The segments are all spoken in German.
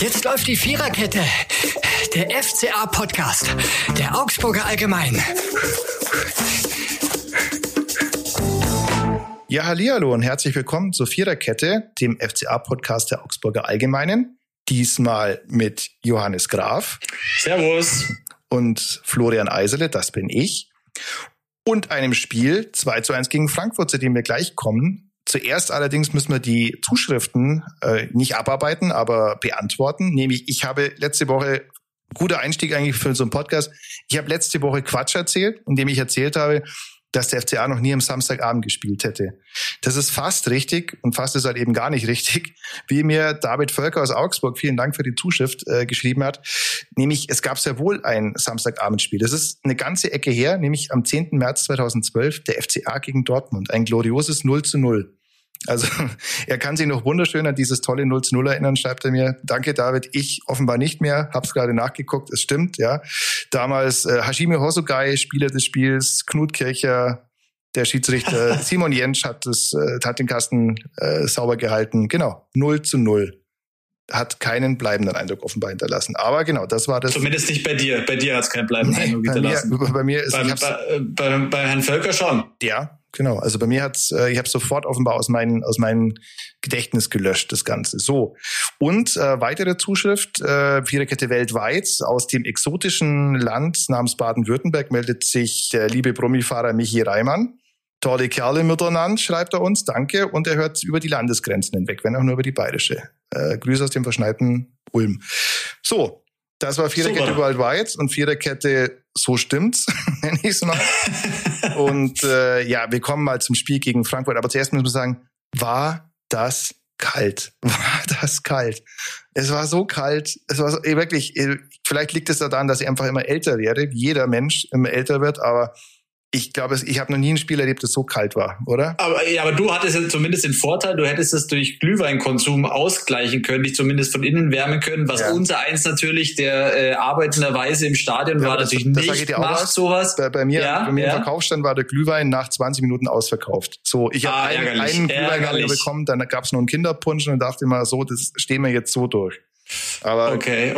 Jetzt läuft die Viererkette. Der FCA-Podcast. Der Augsburger Allgemeinen. Ja, hallihallo und herzlich willkommen zur Viererkette, dem FCA-Podcast der Augsburger Allgemeinen. Diesmal mit Johannes Graf. Servus. Und Florian Eisele, das bin ich. Und einem Spiel 2:1 gegen Frankfurt, zu dem wir gleich kommen. Zuerst allerdings müssen wir die Zuschriften nicht abarbeiten, aber beantworten. Nämlich, ich habe letzte Woche, guter Einstieg eigentlich für so einen Podcast, ich habe letzte Woche Quatsch erzählt, indem ich erzählt habe, dass der FCA noch nie am Samstagabend gespielt hätte. Das ist fast richtig und fast ist halt eben gar nicht richtig, wie mir David Völker aus Augsburg, vielen Dank für die Zuschrift, geschrieben hat. Nämlich, es gab sehr wohl ein Samstagabendspiel. Das ist eine ganze Ecke her, nämlich am 10. März 2012, der FCA gegen Dortmund. Ein glorioses 0:0. Also er kann sich noch wunderschön an dieses tolle 0:0 erinnern, schreibt er mir. Danke, David. Ich offenbar nicht mehr. Hab's gerade nachgeguckt. Es stimmt, ja. Damals Hashimi Hosogai, Spieler des Spiels, Knut Kircher, der Schiedsrichter Simon Jentsch hat den Kasten sauber gehalten. Genau, 0:0. Hat keinen bleibenden Eindruck offenbar hinterlassen. Aber genau, das war das. Zumindest nicht bei dir. Bei dir hat es keinen bleibenden Eindruck hinterlassen. Bei mir ist es. Bei Herrn Völker schon. Ja. Genau, also bei mir ich habe sofort offenbar aus meinem Gedächtnis gelöscht, das Ganze. So, und weitere Zuschrift, Viererkette weltweit, aus dem exotischen Land namens Baden-Württemberg meldet sich der liebe Brummifahrer Michi Reimann. Tolle Kerle miteinander, schreibt er uns, danke. Und er hört über die Landesgrenzen hinweg, wenn auch nur über die bayerische. Grüße aus dem verschneiten Ulm. So, das war Viererkette worldwide und Viererkette, so stimmt's, nenne ich es mal. Und wir kommen mal zum Spiel gegen Frankfurt. Aber zuerst müssen wir sagen, war das kalt. War das kalt. Es war so kalt. Es war so, wirklich, vielleicht liegt es daran, dass ich einfach immer älter werde, wie jeder Mensch immer älter wird, aber ich glaube, ich habe noch nie ein Spiel erlebt, das so kalt war, oder? Aber du hattest ja zumindest den Vorteil, du hättest es durch Glühweinkonsum ausgleichen können, dich zumindest von innen wärmen können, was unser eins natürlich, der arbeitenderweise im Stadion war, natürlich nicht macht sowas. Bei mir im Verkaufsstand war der Glühwein nach 20 Minuten ausverkauft. So, ich habe einen Glühwein bekommen, dann gab es noch einen Kinderpunsch und dachte immer so, das stehen wir jetzt so durch. Aber, okay.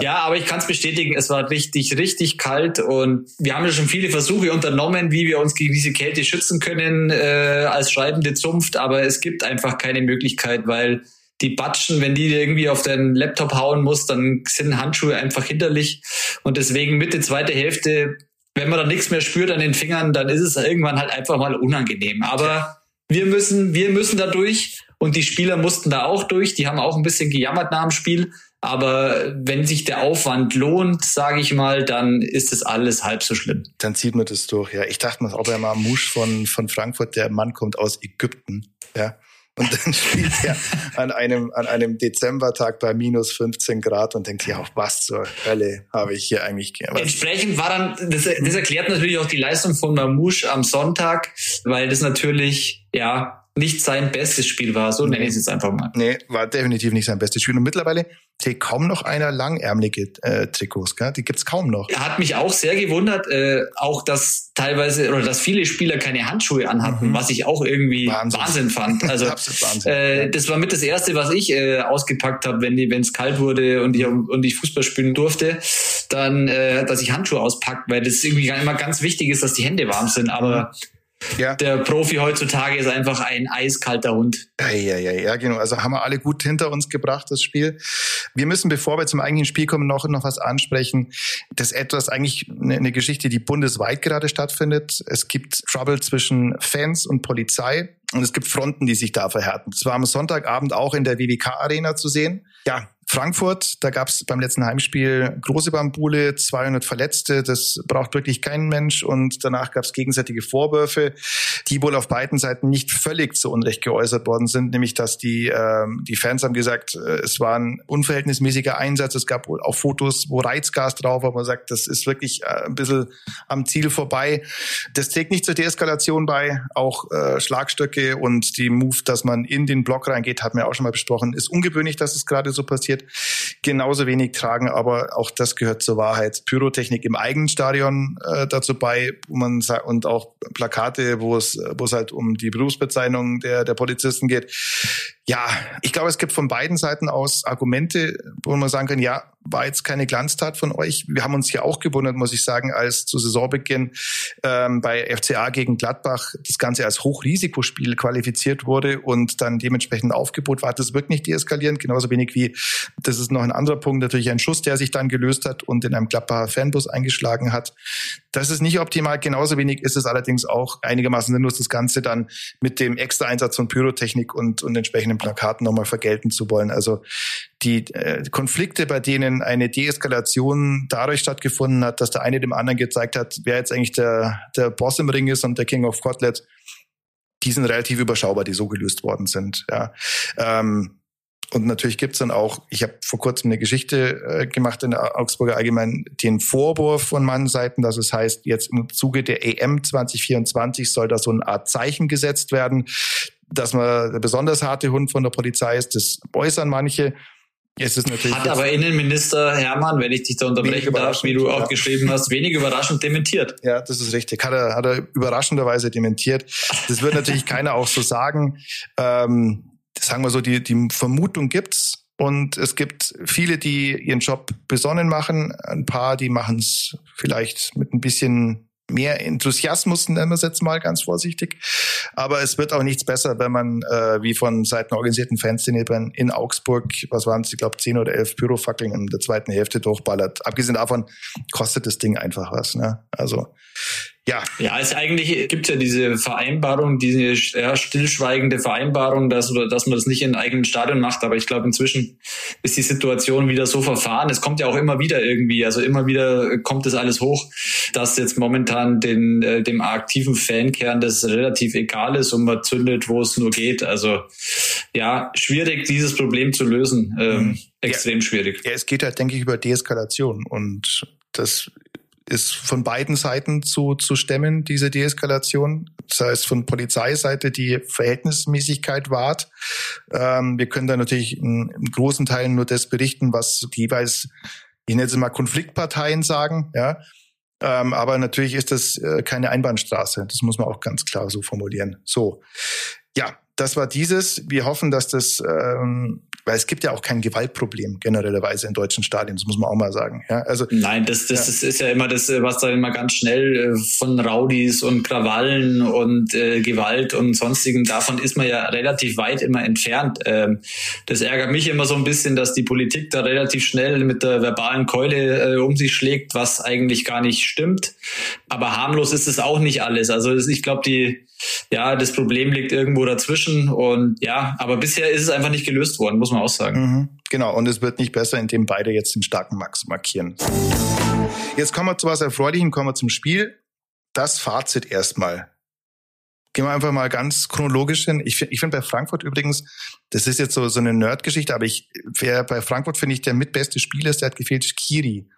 Ja, aber ich kann es bestätigen, es war richtig, richtig kalt und wir haben ja schon viele Versuche unternommen, wie wir uns gegen diese Kälte schützen können als schreibende Zunft, aber es gibt einfach keine Möglichkeit, weil die Batschen, wenn die dir irgendwie auf deinen Laptop hauen musst, dann sind Handschuhe einfach hinderlich und deswegen Mitte, zweite Hälfte, wenn man dann nichts mehr spürt an den Fingern, dann ist es irgendwann halt einfach mal unangenehm, aber wir müssen da durch. Und die Spieler mussten da auch durch. Die haben auch ein bisschen gejammert nach dem Spiel. Aber wenn sich der Aufwand lohnt, sage ich mal, dann ist das alles halb so schlimm. Dann zieht man das durch, ja. Ich dachte mal, ob der Marmoush von Frankfurt, der Mann kommt aus Ägypten, ja. Und dann spielt er an einem Dezembertag bei minus 15 Grad und denkt, ja, was zur Hölle habe ich hier eigentlich gemacht. Entsprechend war dann, das erklärt natürlich auch die Leistung von Marmoush am Sonntag, weil das natürlich, ja, nicht sein bestes Spiel war, so nenne ich es jetzt einfach mal. Nee, war definitiv nicht sein bestes Spiel. Und mittlerweile trägt kaum noch einer langärmelige Trikots, gell? Die gibt's kaum noch. Hat mich auch sehr gewundert, auch dass teilweise, oder dass viele Spieler keine Handschuhe anhatten, was ich auch irgendwie Wahnsinn fand. Also absolut Wahnsinn. Das war mit das Erste, was ich ausgepackt habe, wenn es kalt wurde und ich Fußball spielen durfte, dann, dass ich Handschuhe auspacke, weil das irgendwie immer ganz wichtig ist, dass die Hände warm sind, aber ja. Der Profi heutzutage ist einfach ein eiskalter Hund. Ja, genau. Also haben wir alle gut hinter uns gebracht, das Spiel. Wir müssen, bevor wir zum eigentlichen Spiel kommen, noch was ansprechen. Das ist etwas, eigentlich eine Geschichte, die bundesweit gerade stattfindet. Es gibt Trouble zwischen Fans und Polizei und es gibt Fronten, die sich da verhärten. Das war am Sonntagabend auch in der WWK-Arena zu sehen. Ja, Frankfurt, da gab es beim letzten Heimspiel große Bambule, 200 Verletzte, das braucht wirklich kein Mensch und danach gab es gegenseitige Vorwürfe, die wohl auf beiden Seiten nicht völlig zu Unrecht geäußert worden sind, nämlich dass die Fans haben gesagt, es war ein unverhältnismäßiger Einsatz, es gab wohl auch Fotos, wo Reizgas drauf war, man sagt, das ist wirklich ein bisschen am Ziel vorbei. Das trägt nicht zur Deeskalation bei, auch Schlagstöcke und die Move, dass man in den Block reingeht, hat man ja auch schon mal besprochen, ist ungewöhnlich, dass es gerade so passiert. genauso wenig tragen, aber auch das gehört zur Wahrheit. Pyrotechnik im eigenen Stadion dazu bei, wo man sagt, und auch Plakate, wo es halt um die Berufsbezeichnung der Polizisten geht. Ja, ich glaube, es gibt von beiden Seiten aus Argumente, wo man sagen kann, ja, war jetzt keine Glanztat von euch. Wir haben uns hier auch gewundert, muss ich sagen, als zu Saisonbeginn bei FCA gegen Gladbach das Ganze als Hochrisikospiel qualifiziert wurde und dann dementsprechend Aufgebot war. Das wirkt nicht deeskalierend, genauso wenig wie, das ist noch ein anderer Punkt, natürlich ein Schuss, der sich dann gelöst hat und in einem Gladbacher Fanbus eingeschlagen hat. Das ist nicht optimal, genauso wenig ist es allerdings auch einigermaßen sinnlos, das Ganze dann mit dem extra Einsatz von Pyrotechnik und entsprechenden Plakaten nochmal vergelten zu wollen. Also die Konflikte, bei denen eine Deeskalation dadurch stattgefunden hat, dass der eine dem anderen gezeigt hat, wer jetzt eigentlich der Boss im Ring ist und der King of Kotlet, die sind relativ überschaubar, die so gelöst worden sind. Ja. Und natürlich gibt's dann auch, ich habe vor kurzem eine Geschichte gemacht in der Augsburger Allgemeinen, den Vorwurf von manchen Seiten, dass es heißt, jetzt im Zuge der EM 2024 soll da so eine Art Zeichen gesetzt werden, dass man der besonders harte Hund von der Polizei ist. Das äußern manche. Es ist natürlich hat aber Innenminister Hermann, wenn ich dich da unterbrechen darf, wie du auch geschrieben hast, wenig überraschend dementiert. Ja, das ist richtig. Hat er überraschenderweise dementiert. Das wird natürlich keiner auch so sagen. Sagen wir so, die Vermutung gibt's. Und es gibt viele, die ihren Job besonnen machen. Ein paar, die machen es vielleicht mit ein bisschen mehr Enthusiasmus, nennen wir es jetzt mal ganz vorsichtig. Aber es wird auch nichts besser, wenn man, wie von Seiten organisierten Fanszene in Augsburg, was waren es, ich glaube 10 oder 11 Pyrofackeln in der zweiten Hälfte durchballert. Abgesehen davon kostet das Ding einfach was, ne? Also, ja. Ja, es eigentlich gibt ja diese Vereinbarung, diese stillschweigende Vereinbarung, dass man das nicht in eigenen Stadion macht. Aber ich glaube, inzwischen ist die Situation wieder so verfahren. Es kommt ja auch immer wieder irgendwie, also immer wieder kommt das alles hoch, dass jetzt momentan dem aktiven Fankern das relativ egal ist und man zündet, wo es nur geht. Also ja, schwierig, dieses Problem zu lösen. Extrem schwierig. Ja, es geht halt, denke ich, über Deeskalation und das ist von beiden Seiten zu stemmen, diese Deeskalation. Das heißt, von Polizeiseite die Verhältnismäßigkeit wahrt. Wir können da natürlich in großen Teilen nur das berichten, was jeweils, ich nenne es mal Konfliktparteien sagen, ja. Aber natürlich ist das keine Einbahnstraße. Das muss man auch ganz klar so formulieren. So. Ja, das war dieses. Wir hoffen, dass das, weil es gibt ja auch kein Gewaltproblem generellerweise in deutschen Stadien, das muss man auch mal sagen. Ja, also, nein, das ist ja immer das, was da immer ganz schnell von Raudis und Krawallen und Gewalt und sonstigen, davon ist man ja relativ weit immer entfernt. Das ärgert mich immer so ein bisschen, dass die Politik da relativ schnell mit der verbalen Keule um sich schlägt, was eigentlich gar nicht stimmt. Aber harmlos ist es auch nicht alles. Also ich glaube, das Problem liegt irgendwo dazwischen und ja, aber bisher ist es einfach nicht gelöst worden, muss man auch sagen. Mhm, genau, und es wird nicht besser, indem beide jetzt den starken Max markieren. Jetzt kommen wir zu was Erfreulichem, kommen wir zum Spiel. Das Fazit erstmal. Gehen wir einfach mal ganz chronologisch hin. Ich finde bei Frankfurt übrigens, das ist jetzt so eine Nerd-Geschichte, aber wer bei Frankfurt, finde ich, der mitbeste Spieler ist, der hat gefehlt, Skhiri,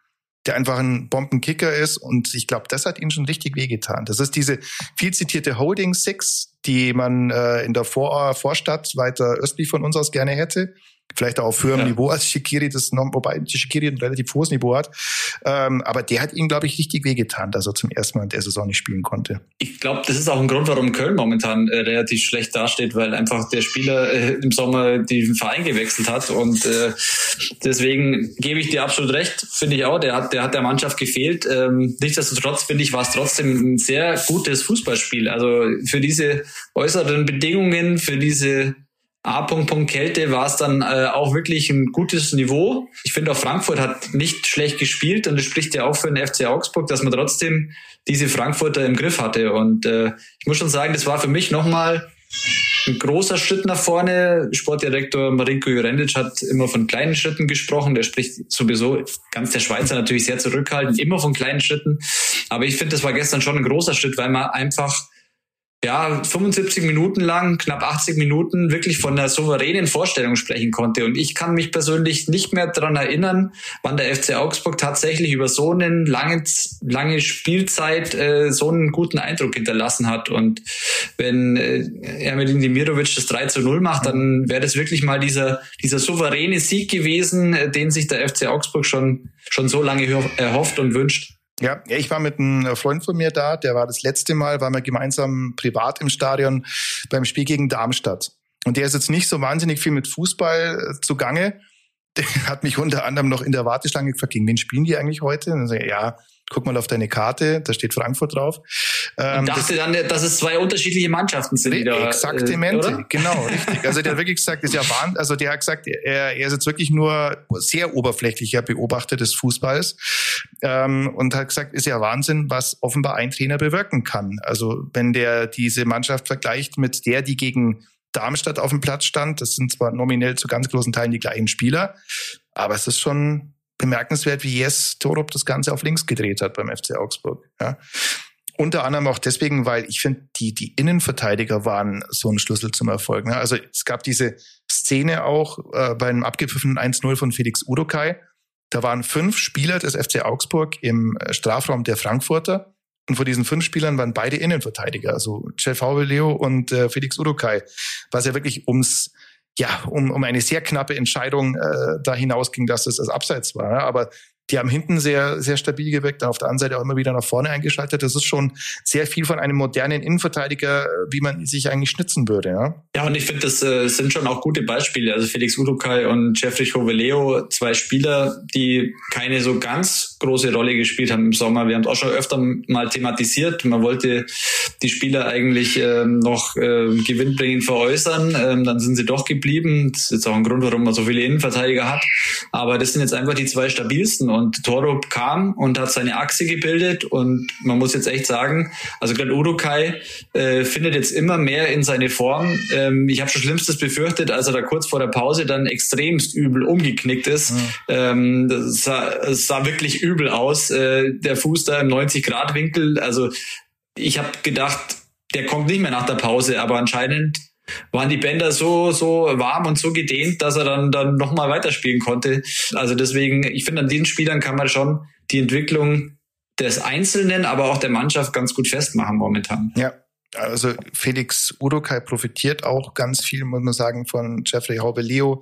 der einfach ein Bombenkicker ist. Und ich glaube, das hat ihnen schon richtig wehgetan. Das ist diese viel zitierte Holding Six, die man in der Vorstadt weiter östlich von uns aus gerne hätte. Vielleicht auch auf höherem Niveau als Skhiri, wobei Skhiri ein relativ hohes Niveau hat. Aber der hat ihm, glaube ich, richtig wehgetan, dass er zum ersten Mal in der Saison nicht spielen konnte. Ich glaube, das ist auch ein Grund, warum Köln momentan relativ schlecht dasteht, weil einfach der Spieler im Sommer den Verein gewechselt hat. Und deswegen gebe ich dir absolut recht, finde ich auch. Der hat der Mannschaft gefehlt. Nichtsdestotrotz, finde ich, war es trotzdem ein sehr gutes Fußballspiel. Also für diese äußeren Bedingungen, für diese Kälte war es dann auch wirklich ein gutes Niveau. Ich finde auch Frankfurt hat nicht schlecht gespielt und das spricht ja auch für den FC Augsburg, dass man trotzdem diese Frankfurter im Griff hatte und ich muss schon sagen, das war für mich nochmal ein großer Schritt nach vorne. Sportdirektor Marinko Jurendic hat immer von kleinen Schritten gesprochen. Der spricht sowieso, ganz der Schweizer natürlich sehr zurückhaltend, immer von kleinen Schritten. Aber ich finde, das war gestern schon ein großer Schritt, weil man einfach ja, 75 Minuten lang, knapp 80 Minuten wirklich von einer souveränen Vorstellung sprechen konnte. Und ich kann mich persönlich nicht mehr daran erinnern, wann der FC Augsburg tatsächlich über so eine lange Spielzeit so einen guten Eindruck hinterlassen hat. Und wenn Ermedin Demirović das 3:0 macht, dann wäre das wirklich mal dieser souveräne Sieg gewesen, den sich der FC Augsburg schon so lange erhofft und wünscht. Ja, ich war mit einem Freund von mir da, der war das letzte Mal, waren wir gemeinsam privat im Stadion beim Spiel gegen Darmstadt. Und der ist jetzt nicht so wahnsinnig viel mit Fußball zugange. Der hat mich unter anderem noch in der Warteschlange gefragt, gegen wen spielen die eigentlich heute? Und dann sage ich, ja, guck mal auf deine Karte, da steht Frankfurt drauf. Und dachte dann, dass es zwei unterschiedliche Mannschaften sind. Exaktamente, genau, richtig. Also der hat wirklich gesagt, ist ja Wahnsinn. Also der hat gesagt, er ist jetzt wirklich nur sehr oberflächlicher Beobachter des Fußballs und hat gesagt, ist ja Wahnsinn, was offenbar ein Trainer bewirken kann. Also wenn der diese Mannschaft vergleicht mit der, die gegen Darmstadt auf dem Platz stand, das sind zwar nominell zu ganz großen Teilen die gleichen Spieler, aber es ist schon bemerkenswert, wie Jess Thorup das Ganze auf links gedreht hat beim FC Augsburg. Ja. Unter anderem auch deswegen, weil ich finde, die Innenverteidiger waren so ein Schlüssel zum Erfolg. Ne? Also es gab diese Szene auch bei einem abgepfiffenen 1:0 von Felix Uduokhai. Da waren 5 Spieler des FC Augsburg im Strafraum der Frankfurter. Und von diesen 5 Spielern waren beide Innenverteidiger. Also Jeffrey Gouweleeuw und Felix Uduokhai. Was ja wirklich um eine sehr knappe Entscheidung da hinausging, dass es das Abseits war. Ne? Aber die haben hinten sehr, sehr stabil gewirkt, dann auf der anderen Seite auch immer wieder nach vorne eingeschaltet. Das ist schon sehr viel von einem modernen Innenverteidiger, wie man sich eigentlich schnitzen würde. Ja, ja, und ich finde, das sind schon auch gute Beispiele. Also Felix Uduokhai und Jeffrey Gouweleeuw, 2 Spieler, die keine so ganz große Rolle gespielt haben im Sommer. Wir haben es auch schon öfter mal thematisiert. Man wollte die Spieler eigentlich noch gewinnbringend veräußern. Dann sind sie doch geblieben. Das ist jetzt auch ein Grund, warum man so viele Innenverteidiger hat. Aber das sind jetzt einfach die 2 stabilsten. Und Thorup kam und hat seine Achse gebildet. Und man muss jetzt echt sagen, also gerade Uduokhai findet jetzt immer mehr in seine Form. Ich habe schon Schlimmstes befürchtet, als er da kurz vor der Pause dann extremst übel umgeknickt ist. Ja. Das sah wirklich übel aus. Der Fuß da im 90-Grad-Winkel. Also ich habe gedacht, der kommt nicht mehr nach der Pause. Aber anscheinend waren die Bänder so warm und so gedehnt, dass er dann nochmal weiterspielen konnte. Also deswegen, ich finde, an diesen Spielern kann man schon die Entwicklung des Einzelnen, aber auch der Mannschaft ganz gut festmachen momentan. Ja, also Felix Uduokhai profitiert auch ganz viel, muss man sagen, von Jeffrey Gouweleeuw,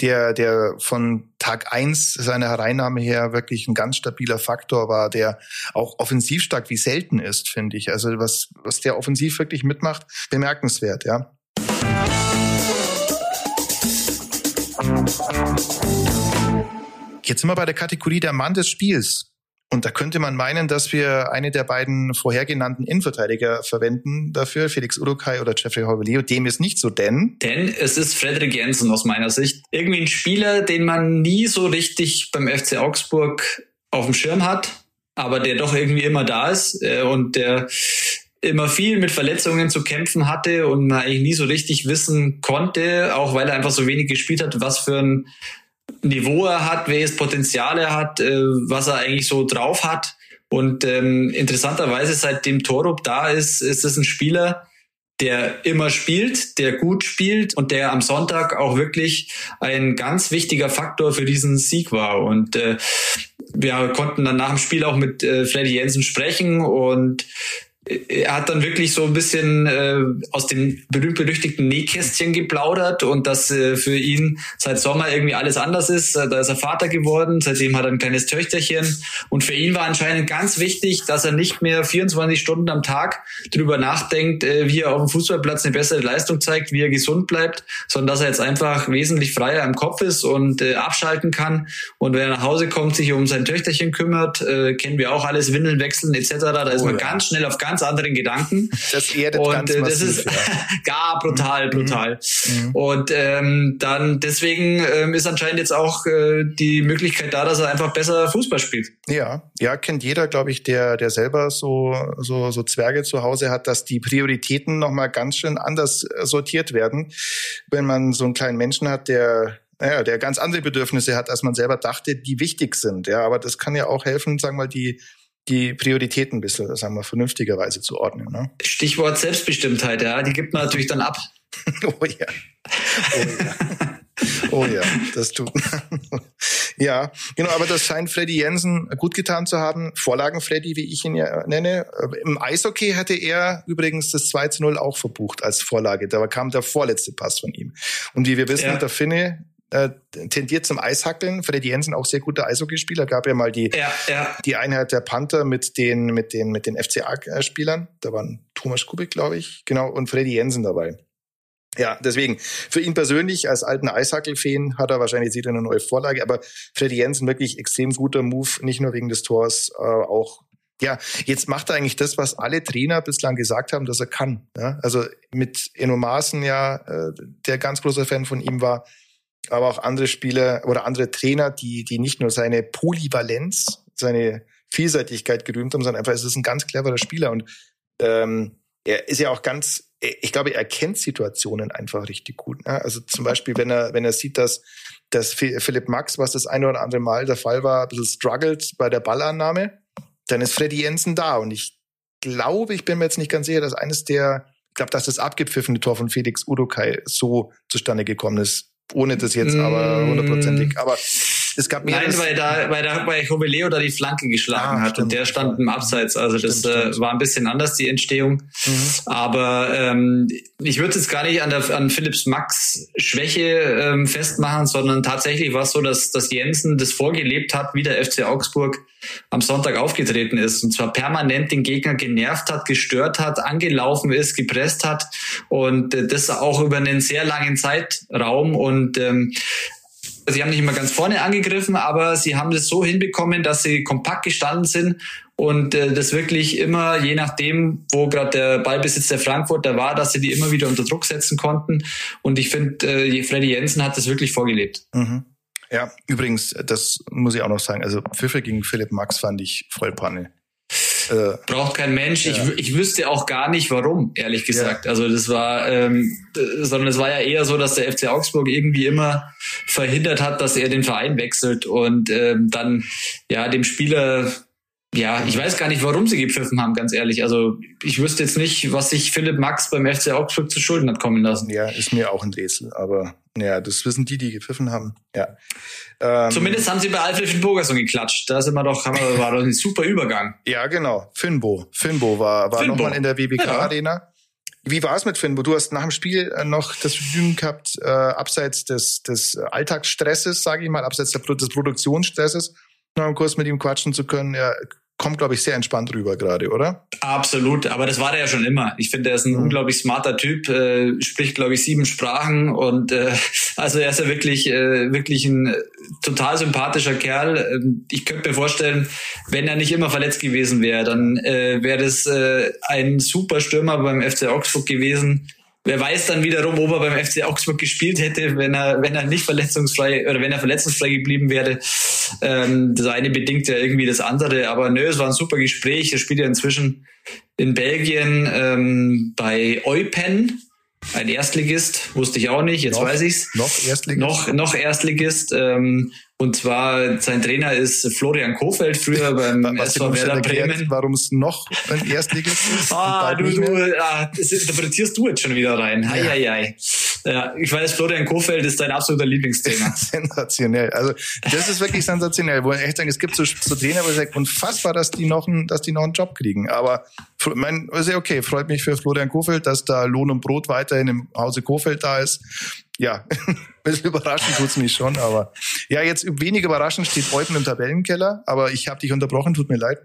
der von Tag 1 seiner Hereinnahme her wirklich ein ganz stabiler Faktor war, der auch offensiv stark wie selten ist, finde ich. Also was der offensiv wirklich mitmacht, bemerkenswert, ja. Jetzt sind wir bei der Kategorie der Mann des Spiels. Und da könnte man meinen, dass wir eine der beiden vorhergenannten Innenverteidiger verwenden dafür, Felix Uduokhai oder Jeffrey Gouweleeuw. Dem ist nicht so, denn es ist Frederik Jensen aus meiner Sicht. Irgendwie ein Spieler, den man nie so richtig beim FC Augsburg auf dem Schirm hat, aber der doch irgendwie immer da ist und der immer viel mit Verletzungen zu kämpfen hatte und man eigentlich nie so richtig wissen konnte, auch weil er einfach so wenig gespielt hat, was für ein Niveau er hat, welches Potenzial er hat, was er eigentlich so drauf hat. Und interessanterweise, seitdem Thorup da ist, ist es ein Spieler, der immer spielt, der gut spielt und der am Sonntag auch wirklich ein ganz wichtiger Faktor für diesen Sieg war. Und wir konnten dann nach dem Spiel auch mit Freddy Jensen sprechen und er hat dann wirklich so ein bisschen aus dem berühmt-berüchtigten Nähkästchen geplaudert und dass für ihn seit Sommer irgendwie alles anders ist. Da ist er Vater geworden, seitdem hat er ein kleines Töchterchen. Und für ihn war anscheinend ganz wichtig, dass er nicht mehr 24 Stunden am Tag drüber nachdenkt, wie er auf dem Fußballplatz eine bessere Leistung zeigt, wie er gesund bleibt, sondern dass er jetzt einfach wesentlich freier im Kopf ist und abschalten kann. Und wenn er nach Hause kommt, sich um sein Töchterchen kümmert, kennen wir auch alles, Windeln wechseln etc. Da ist man ganz schnell auf ganz anderen Gedanken. Das erdet und ganz massiv, das ist gar brutal. Mhm. Und dann deswegen ist anscheinend jetzt auch die Möglichkeit da, dass er einfach besser Fußball spielt. Ja, kennt jeder, glaube ich, der selber so Zwerge zu Hause hat, dass die Prioritäten nochmal ganz schön anders sortiert werden. Wenn man so einen kleinen Menschen hat, der ganz andere Bedürfnisse hat, als man selber dachte, die wichtig sind. Ja, aber das kann ja auch helfen, sagen wir mal, die die Prioritäten ein bisschen, sagen wir, vernünftigerweise zu ordnen. Ne? Stichwort Selbstbestimmtheit, ja, die gibt man natürlich dann ab. Oh ja. Oh ja. Oh ja, das tut man. Ja, genau, aber das scheint Freddy Jensen gut getan zu haben. Vorlagen-Freddy, wie ich ihn ja nenne. Im Eishockey hatte er übrigens das 2:0 auch verbucht als Vorlage. Da kam der vorletzte Pass von ihm. Und wie wir wissen, ja, der Finne tendiert zum Eishackeln. Freddy Jensen, auch sehr guter Eishockeyspieler, gab ja mal die Einheit der Panther mit den FCA-Spielern. Da waren Thomas Kubik, glaube ich, genau, und Freddy Jensen dabei. Ja, deswegen, für ihn persönlich als alten Eishackel-Fan hat er wahrscheinlich wieder eine neue Vorlage, aber Freddy Jensen wirklich extrem guter Move, nicht nur wegen des Tors, auch, ja, jetzt macht er eigentlich das, was alle Trainer bislang gesagt haben, dass er kann. Ja? Also mit Enno Maaßen, ja, der ganz großer Fan von ihm war, aber auch andere Spieler oder andere Trainer, die nicht nur seine Polyvalenz, seine Vielseitigkeit gerühmt haben, sondern einfach, es ist ein ganz cleverer Spieler und er ist ja auch ganz, ich glaube, er kennt Situationen einfach richtig gut. Ne? Also zum Beispiel, wenn er sieht, dass Philipp Max, was das eine oder andere Mal der Fall war, ein bisschen struggelt bei der Ballannahme, dann ist Freddy Jensen da. Und ich bin mir jetzt nicht ganz sicher, dass dass das abgepfiffene Tor von Felix Uduokhai so zustande gekommen ist. Ohne das jetzt aber hundertprozentig. Aber es gab mehr. Nein, weil Gouweleeuw da die Flanke geschlagen hat, stimmt, und der stand im Abseits. Also das war ein bisschen anders, die Entstehung. Mhm. Aber ich würde jetzt gar nicht an Philipps Max Schwäche festmachen, sondern tatsächlich war es so, dass Jensen das vorgelebt hat, wie der FC Augsburg am Sonntag aufgetreten ist. Und zwar permanent den Gegner genervt hat, gestört hat, angelaufen ist, gepresst hat. Und das auch über einen sehr langen Zeitraum. Und sie haben nicht immer ganz vorne angegriffen, aber sie haben das so hinbekommen, dass sie kompakt gestanden sind und das wirklich immer, je nachdem, wo gerade der Ballbesitz der Frankfurter war, dass sie die immer wieder unter Druck setzen konnten. Und ich finde, Freddy Jensen hat das wirklich vorgelebt. Mhm. Ja, übrigens, das muss ich auch noch sagen, also Pfiffe gegen Philipp Max fand ich voll Panne. Braucht kein Mensch. Ja. Ich wüsste auch gar nicht, warum, ehrlich gesagt. Ja. Also das war, sondern es war ja eher so, dass der FC Augsburg irgendwie immer verhindert hat, dass er den Verein wechselt und dann ja dem Spieler, ja, ich weiß gar nicht, warum sie gepfiffen haben, ganz ehrlich. Also ich wüsste jetzt nicht, was sich Philipp Max beim FC Augsburg zu Schulden hat kommen lassen. Ja, ist mir auch ein Rätsel, aber ja, das wissen die gepfiffen haben. Ja. Zumindest haben sie bei Alfred Bogerson geklatscht. Da sind wir doch, war doch ein super Übergang. Ja, genau. Finbo war nochmal in der WWK-Arena. Ja. Wie war es mit Finbo? Du hast nach dem Spiel noch das Vergnügen gehabt, abseits des Alltagsstresses, sage ich mal, abseits des Produktionsstresses, noch einen Kurs mit ihm quatschen zu können. Er kommt, glaube ich, sehr entspannt rüber gerade, oder? Absolut, aber das war der ja schon immer. Ich finde, er ist ein unglaublich smarter Typ, spricht, glaube ich, 7 Sprachen und also er ist ja wirklich ein total sympathischer Kerl. Ich könnte mir vorstellen, wenn er nicht immer verletzt gewesen wäre, dann wäre das ein super Stürmer beim FC Augsburg gewesen. Wer weiß dann wiederum, ob er beim FC Augsburg gespielt hätte, wenn er nicht verletzungsfrei oder wenn er verletzungsfrei geblieben wäre. Das eine bedingt ja irgendwie das andere. Aber nö, es war ein super Gespräch. Er spielt ja inzwischen in Belgien bei Eupen. Ein Erstligist, wusste ich auch nicht, jetzt weiß ich's. Noch Erstligist. Und zwar, sein Trainer ist Florian Kohfeldt, früher beim SV Werder Bremen. Warum es noch ein Erstligist ist? Das interpretierst du jetzt schon wieder rein. Ja. Ja, ich weiß, Florian Kohfeldt ist dein absoluter Lieblingsthema. Sensationell. Also, das ist wirklich sensationell. Wo ich echt sagen, es gibt so Trainer, wo ich sage, unfassbar, dass die noch einen Job kriegen. Aber, ist ja okay. Freut mich für Florian Kohfeldt, dass da Lohn und Brot weiterhin im Hause Kohfeldt da ist. Ja, ein bisschen überraschend tut's mich schon, aber ja, jetzt wenig überraschend steht Eupen im Tabellenkeller, aber ich habe dich unterbrochen, tut mir leid.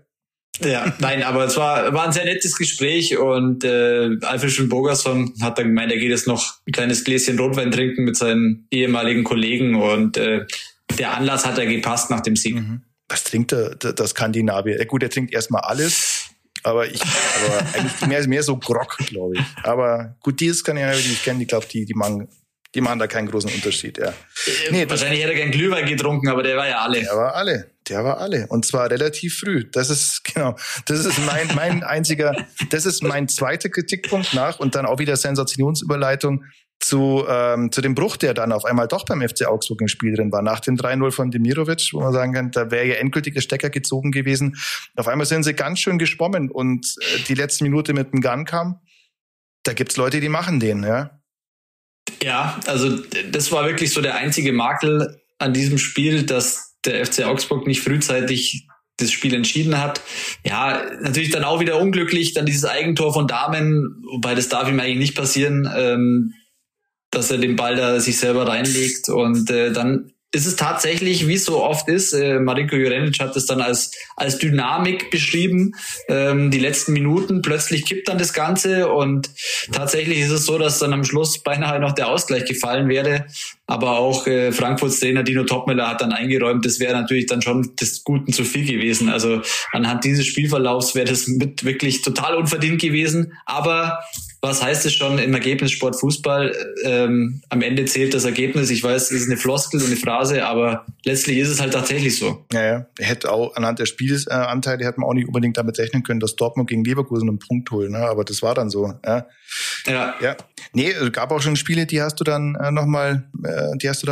Ja, nein, aber es war ein sehr nettes Gespräch und Alfred Bogerson hat dann gemeint, er geht jetzt noch ein kleines Gläschen Rotwein trinken mit seinen ehemaligen Kollegen und der Anlass hat ja gepasst nach dem Sieg. Mhm. Was trinkt der Skandinavier? Gut, er trinkt erstmal alles. Aber eigentlich mehr so Grog, glaube ich. Aber gut, die Skandinavier, die ich kenne, ich glaube, die machen da keinen großen Unterschied, ja. Nee, wahrscheinlich hätte er gern Glühwein getrunken, aber der war ja alle. Der war alle. Und zwar relativ früh. Das ist mein einziger, das ist mein zweiter Kritikpunkt nach und dann auch wieder Sensationsüberleitung. zu dem Bruch, der dann auf einmal doch beim FC Augsburg im Spiel drin war, nach dem 3-0 von Demirović, wo man sagen kann, da wäre ja endgültig der Stecker gezogen gewesen. Auf einmal sind sie ganz schön geschwommen und die letzte Minute mit dem Gun kam. Da gibt's Leute, die machen den, ja. Ja, also das war wirklich so der einzige Makel an diesem Spiel, dass der FC Augsburg nicht frühzeitig das Spiel entschieden hat. Ja, natürlich dann auch wieder unglücklich, dann dieses Eigentor von Dahmen, wobei das darf ihm eigentlich nicht passieren, dass er den Ball da sich selber reinlegt. Und dann ist es tatsächlich, wie es so oft ist, Marinko Jurendic hat es dann als Dynamik beschrieben, die letzten Minuten, plötzlich kippt dann das Ganze und tatsächlich ist es so, dass dann am Schluss beinahe noch der Ausgleich gefallen wäre, aber auch Frankfurts Trainer Dino Toppmöller hat dann eingeräumt, das wäre natürlich dann schon des Guten zu viel gewesen, also anhand dieses Spielverlaufs wäre das mit wirklich total unverdient gewesen, aber was heißt es schon im Ergebnissport Fußball? Am Ende zählt das Ergebnis. Ich weiß, es ist eine Floskel und eine Phrase, aber letztlich ist es halt tatsächlich so. Ja. Hätte auch anhand der Spielanteile hätte man auch nicht unbedingt damit rechnen können, dass Dortmund gegen Leverkusen einen Punkt holt. Ne? Aber das war dann so. Ja. Nee, es gab auch schon Spiele, die hast du dann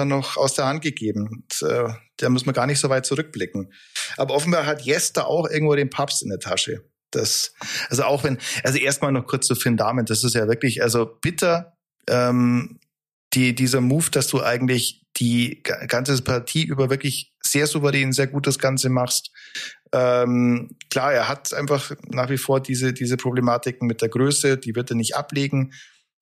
noch aus der Hand gegeben. Und, da müssen wir gar nicht so weit zurückblicken. Aber offenbar hat Jess da auch irgendwo den Papst in der Tasche. Erstmal noch kurz zu Finn Dahmen, das ist ja wirklich, also bitter, dieser Move, dass du eigentlich die ganze Partie über wirklich sehr souverän, sehr gut das Ganze machst. Klar, er hat einfach nach wie vor diese Problematiken mit der Größe, die wird er nicht ablegen.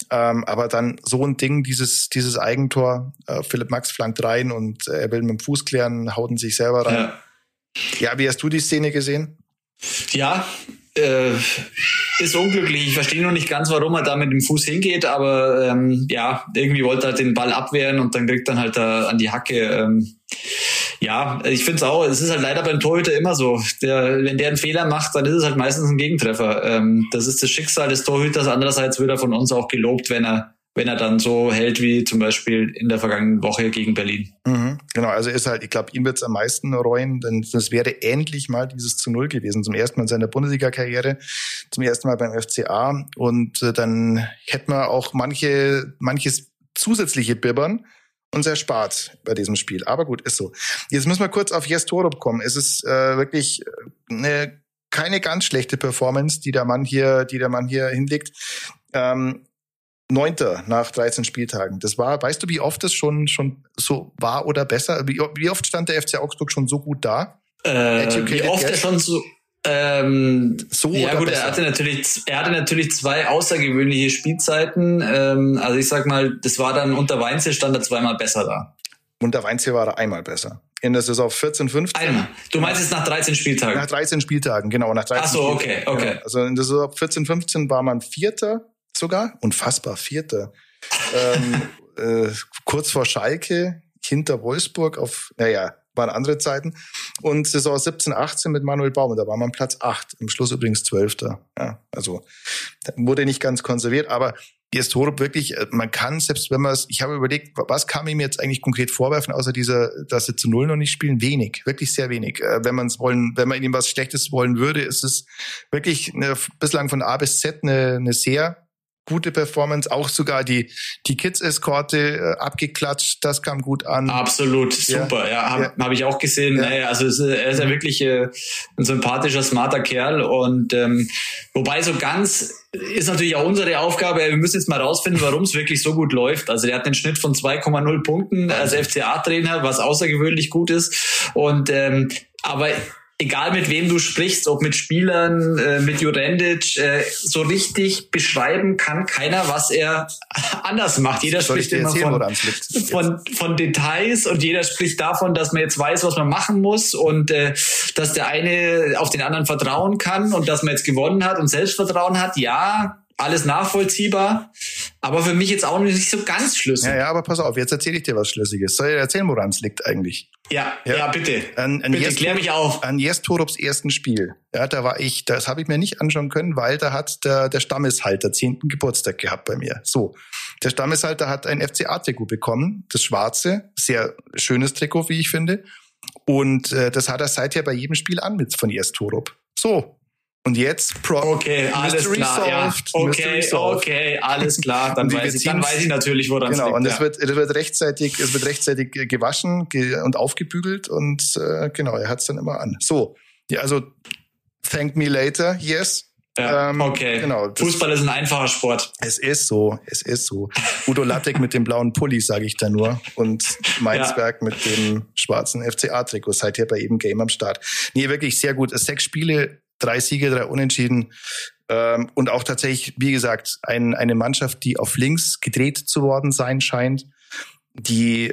Aber dann so ein Ding, dieses Eigentor, Philipp Max flankt rein und er will mit dem Fuß klären, haut ihn sich selber rein. Ja, wie hast du die Szene gesehen? Ja, ist unglücklich. Ich verstehe noch nicht ganz, warum er da mit dem Fuß hingeht, aber irgendwie wollte er halt den Ball abwehren und dann kriegt er halt da an die Hacke. Ich finde es auch, es ist halt leider beim Torhüter immer so. Wenn der einen Fehler macht, dann ist es halt meistens ein Gegentreffer. Das ist das Schicksal des Torhüters. Andererseits wird er von uns auch gelobt, wenn er dann so hält wie zum Beispiel in der vergangenen Woche gegen Berlin. Mhm, genau, also ist halt, ich glaube, ihm wird es am meisten reuen, denn das wäre endlich mal dieses 0:0 gewesen, zum ersten Mal in seiner Bundesliga-Karriere, zum ersten Mal beim FCA und dann hätten wir auch manches zusätzliche Bibbern uns erspart bei diesem Spiel, aber gut, ist so. Jetzt müssen wir kurz auf Jess Thorup kommen, es ist wirklich keine ganz schlechte Performance, die der Mann hier hinlegt. 9. nach 13 Spieltagen. Das war, weißt du, wie oft das schon so war oder besser? Wie oft stand der FC Augsburg schon so gut da? Wie oft er schon so... besser? Er hatte natürlich zwei außergewöhnliche Spielzeiten. Also ich sag mal, das war dann unter Weinzel stand er zweimal besser da. Unter Weinzel war er einmal besser. In der Saison 14, 15. Einmal. Du meinst jetzt nach 13 Spieltagen? Nach 13 Spieltagen, genau. Okay. Genau. Also in der Saison 14, 15 war man 4. sogar, unfassbar, 4. Kurz vor Schalke, hinter Wolfsburg waren andere Zeiten. Und Saison 17, 18 mit Manuel Baum, da war man Platz 8, im Schluss übrigens 12. Ja, also wurde nicht ganz konserviert, aber Jess Thorup wirklich, man kann, selbst wenn man es, ich habe überlegt, was kann man ihm jetzt eigentlich konkret vorwerfen, außer dass sie 0:0 noch nicht spielen? Wenig, wirklich sehr wenig. Wenn man ihm was Schlechtes wollen würde, ist es wirklich bislang von A bis Z eine sehr gute Performance, auch sogar die Kids-Eskorte abgeklatscht, das kam gut an. Absolut, super, hab ich auch gesehen. Ja. Er ist ja wirklich ein sympathischer, smarter Kerl und wobei so ganz ist natürlich auch unsere Aufgabe, wir müssen jetzt mal rausfinden, warum es wirklich so gut läuft. Also der hat einen Schnitt von 2,0 Punkten als FCA-Trainer, was außergewöhnlich gut ist und aber egal mit wem du sprichst, ob mit Spielern, mit Jurendic, so richtig beschreiben kann keiner, was er anders macht. Jeder spricht immer von Details und jeder spricht davon, dass man jetzt weiß, was man machen muss und dass der eine auf den anderen vertrauen kann und dass man jetzt gewonnen hat und Selbstvertrauen hat. Ja, alles nachvollziehbar, aber für mich jetzt auch nicht so ganz schlüssig. Ja, aber pass auf, jetzt erzähle ich dir was Schlüssiges. Soll ich dir erzählen, woran es liegt eigentlich? Ja, bitte. Bitte klär mich auf. An Jess Thorups ersten Spiel, ja, das habe ich mir nicht anschauen können, weil da hat der Stammeshalter 10. Geburtstag gehabt bei mir. So, der Stammeshalter hat ein FCA-Trikot bekommen, das schwarze, sehr schönes Trikot, wie ich finde. Und das hat er seither bei jedem Spiel an mit von Jess Thorup. So, Und jetzt Okay, alles klar. Dann weiß ich natürlich, woran es liegt. Genau, und es wird rechtzeitig gewaschen und aufgebügelt und genau, er hat es dann immer an. So, ja, also thank me later, yes. Ja, okay, genau, Fußball ist ein einfacher Sport. Es ist so. Udo Lattek mit dem blauen Pulli, sage ich da nur. Und Meinsberg mit dem schwarzen FCA-Trikot. Seid ihr bei jedem Game am Start. Nee, wirklich sehr gut. 6 Spiele, 3 Siege, 3 Unentschieden. Und auch tatsächlich, wie gesagt, eine Mannschaft, die auf links gedreht zu worden sein scheint, die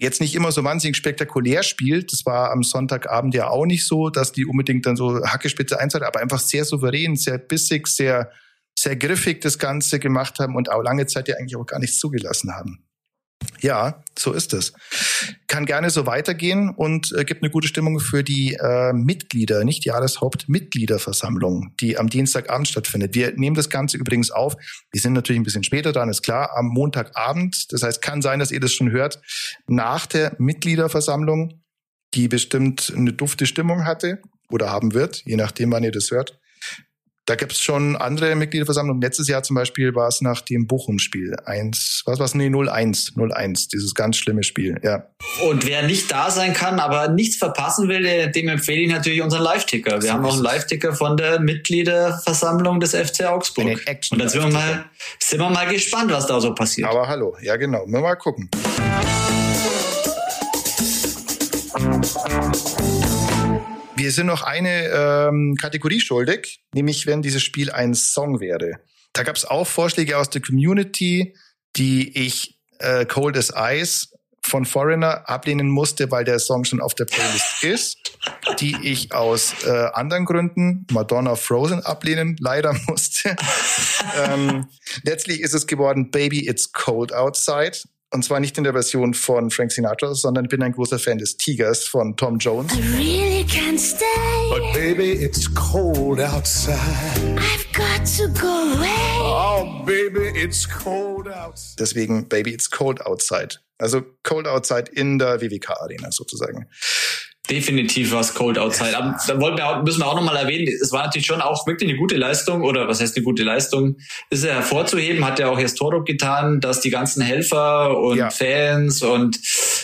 jetzt nicht immer so wahnsinnig spektakulär spielt. Das war am Sonntagabend ja auch nicht so, dass die unbedingt dann so hackespitze einzahlt, aber einfach sehr souverän, sehr bissig, sehr, sehr griffig das Ganze gemacht haben und auch lange Zeit ja eigentlich auch gar nichts zugelassen haben. Ja, so ist es. Kann gerne so weitergehen und gibt eine gute Stimmung für die Mitglieder, nicht Jahreshauptmitgliederversammlung, die am Dienstagabend stattfindet. Wir nehmen das Ganze übrigens auf. Wir sind natürlich ein bisschen später dran, ist klar, am Montagabend. Das heißt, kann sein, dass ihr das schon hört, nach der Mitgliederversammlung, die bestimmt eine dufte Stimmung hatte oder haben wird, je nachdem, wann ihr das hört. Da gibt es schon andere Mitgliederversammlungen. Letztes Jahr zum Beispiel war es nach dem Bochum-Spiel 0-1, dieses ganz schlimme Spiel, ja. Und wer nicht da sein kann, aber nichts verpassen will, dem empfehle ich natürlich unseren Live-Ticker. Wir haben auch einen Live-Ticker von der Mitgliederversammlung des FC Augsburg. Und dann sind wir mal gespannt, was da so passiert. Aber hallo, ja genau, mal gucken. Wir sind noch eine Kategorie schuldig, nämlich wenn dieses Spiel ein Song wäre. Da gab es auch Vorschläge aus der Community, die ich Cold as Ice von Foreigner ablehnen musste, weil der Song schon auf der Playlist ist, die ich aus anderen Gründen Madonna Frozen ablehnen leider musste. Letztlich ist es geworden Baby It's Cold Outside. Und zwar nicht in der Version von Frank Sinatra, sondern ich bin ein großer Fan des Tigers von Tom Jones. I really can't stay. But baby, it's cold outside. I've got to go away. Oh, baby, it's cold outside. Deswegen Baby, it's cold outside. Also cold outside in der WWK-Arena sozusagen. Definitiv war es cold outside. Aber da müssen wir auch nochmal erwähnen, es war natürlich schon auch wirklich eine gute Leistung, oder was heißt eine gute Leistung, ist ja hervorzuheben, hat ja auch Jess Thorup getan, dass die ganzen Helfer und Fans und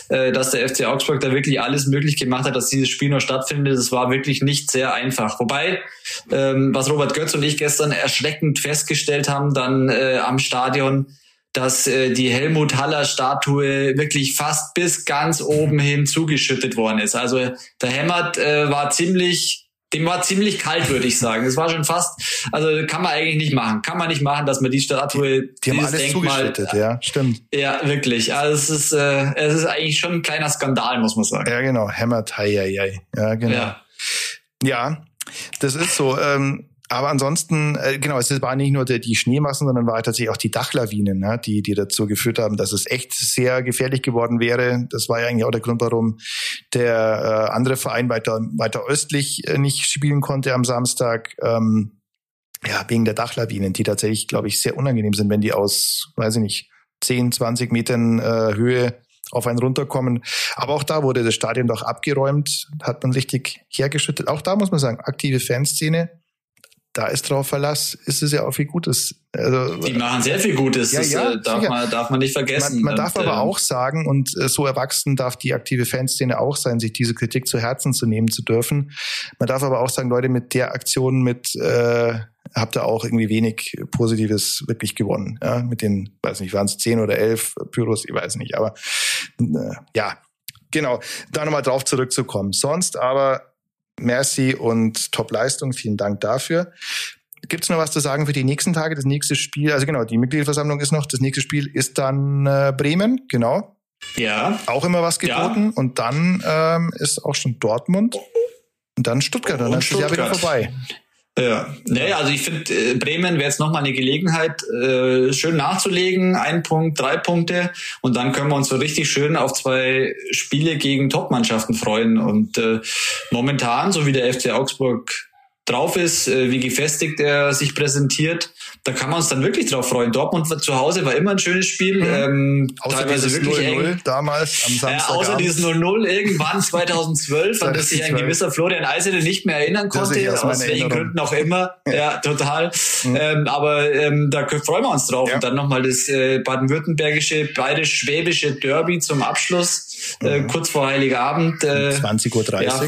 dass der FC Augsburg da wirklich alles möglich gemacht hat, dass dieses Spiel noch stattfindet. Es war wirklich nicht sehr einfach. Wobei, was Robert Götz und ich gestern erschreckend festgestellt haben, dann am Stadion, dass die Helmut Haller Statue wirklich fast bis ganz oben hin zugeschüttet worden ist. Also der Hämmert war ziemlich kalt, würde ich sagen. Es war schon fast, also kann man nicht machen, dass man die Statue, die haben alles zugeschüttet, ja, stimmt. Ja, wirklich. Also es ist eigentlich schon ein kleiner Skandal, muss man sagen. Ja, genau. Hämmert, hei. Ja, genau. Ja, das ist so. Aber ansonsten, genau, es war nicht nur die Schneemassen, sondern war tatsächlich auch die Dachlawinen, ne, die dazu geführt haben, dass es echt sehr gefährlich geworden wäre. Das war ja eigentlich auch der Grund, warum der andere Verein weiter östlich nicht spielen konnte am Samstag. Wegen der Dachlawinen, die tatsächlich, glaube ich, sehr unangenehm sind, wenn die aus, weiß ich nicht, 10, 20 Metern Höhe auf einen runterkommen. Aber auch da wurde das Stadion doch abgeräumt, hat man richtig hergeschüttet. Auch da muss man sagen, aktive Fanszene. Da ist drauf Verlass, ist es ja auch viel Gutes. Also, die machen sehr viel Gutes, darf man nicht vergessen. Man darf aber auch sagen, und so erwachsen darf die aktive Fanszene auch sein, sich diese Kritik zu Herzen zu nehmen zu dürfen. Man darf aber auch sagen, Leute, mit der Aktion habt ihr auch irgendwie wenig Positives wirklich gewonnen. Ja? Mit den, weiß nicht, waren es 10 oder 11 Pyros, ich weiß nicht, aber ja, genau. Da nochmal drauf zurückzukommen. Sonst aber merci und Top-Leistung, vielen Dank dafür. Gibt's noch was zu sagen für die nächsten Tage? Das nächste Spiel, also genau, die Mitgliederversammlung ist noch, das nächste Spiel ist dann Bremen, genau. Ja. Auch immer was geboten. Ja. Und dann ist auch schon Dortmund und dann Stuttgart. Und dann ist das Jahr wieder vorbei. Ja, naja, also ich finde, Bremen wäre jetzt nochmal eine Gelegenheit, schön nachzulegen, 1 Punkt, 3 Punkte und dann können wir uns so richtig schön auf 2 Spiele gegen Top-Mannschaften freuen und momentan, so wie der FC Augsburg drauf ist, wie gefestigt er sich präsentiert. Da kann man uns dann wirklich drauf freuen. Dortmund zu Hause war immer ein schönes Spiel. Außer teilweise wirklich 0-0 damals am Samstag. Außer dieses 0-0 irgendwann 2012, an das sich ein gewisser Florian Eisele nicht mehr erinnern konnte, aus welchen Gründen auch immer. Ja, total. Da freuen wir uns drauf. Ja. Und dann nochmal das baden-württembergische, bayerisch-schwäbische Derby zum Abschluss, kurz vor Heiligabend. 20.30 Uhr. Ja.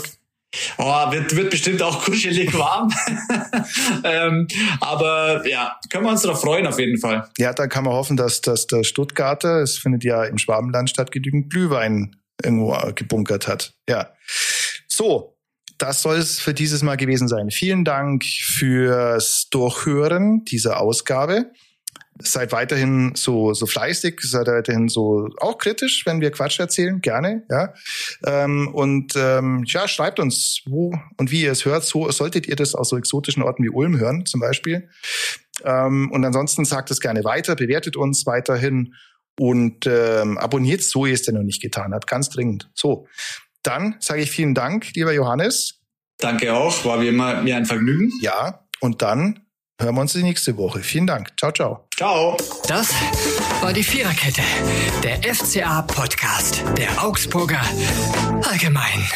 Oh, wird bestimmt auch kuschelig warm. Aber ja, können wir uns darauf freuen auf jeden Fall. Ja, da kann man hoffen, dass der Stuttgarter, es findet ja im Schwabenland statt, genügend Glühwein irgendwo gebunkert hat. Ja, so, das soll es für dieses Mal gewesen sein. Vielen Dank fürs Durchhören dieser Ausgabe. Seid weiterhin so fleißig, seid weiterhin so auch kritisch, wenn wir Quatsch erzählen, gerne, ja. Schreibt uns, wo und wie ihr es hört. So solltet ihr das aus so exotischen Orten wie Ulm hören, zum Beispiel. Und ansonsten sagt es gerne weiter, bewertet uns weiterhin und abonniert, so ihr es denn noch nicht getan habt, ganz dringend. So, dann sage ich vielen Dank, lieber Johannes. Danke auch, war wie immer mir ein Vergnügen. Ja, und dann hören wir uns die nächste Woche. Vielen Dank. Ciao, ciao. Ciao. Das war die Viererkette, der FCA-Podcast der Augsburger Allgemeinen.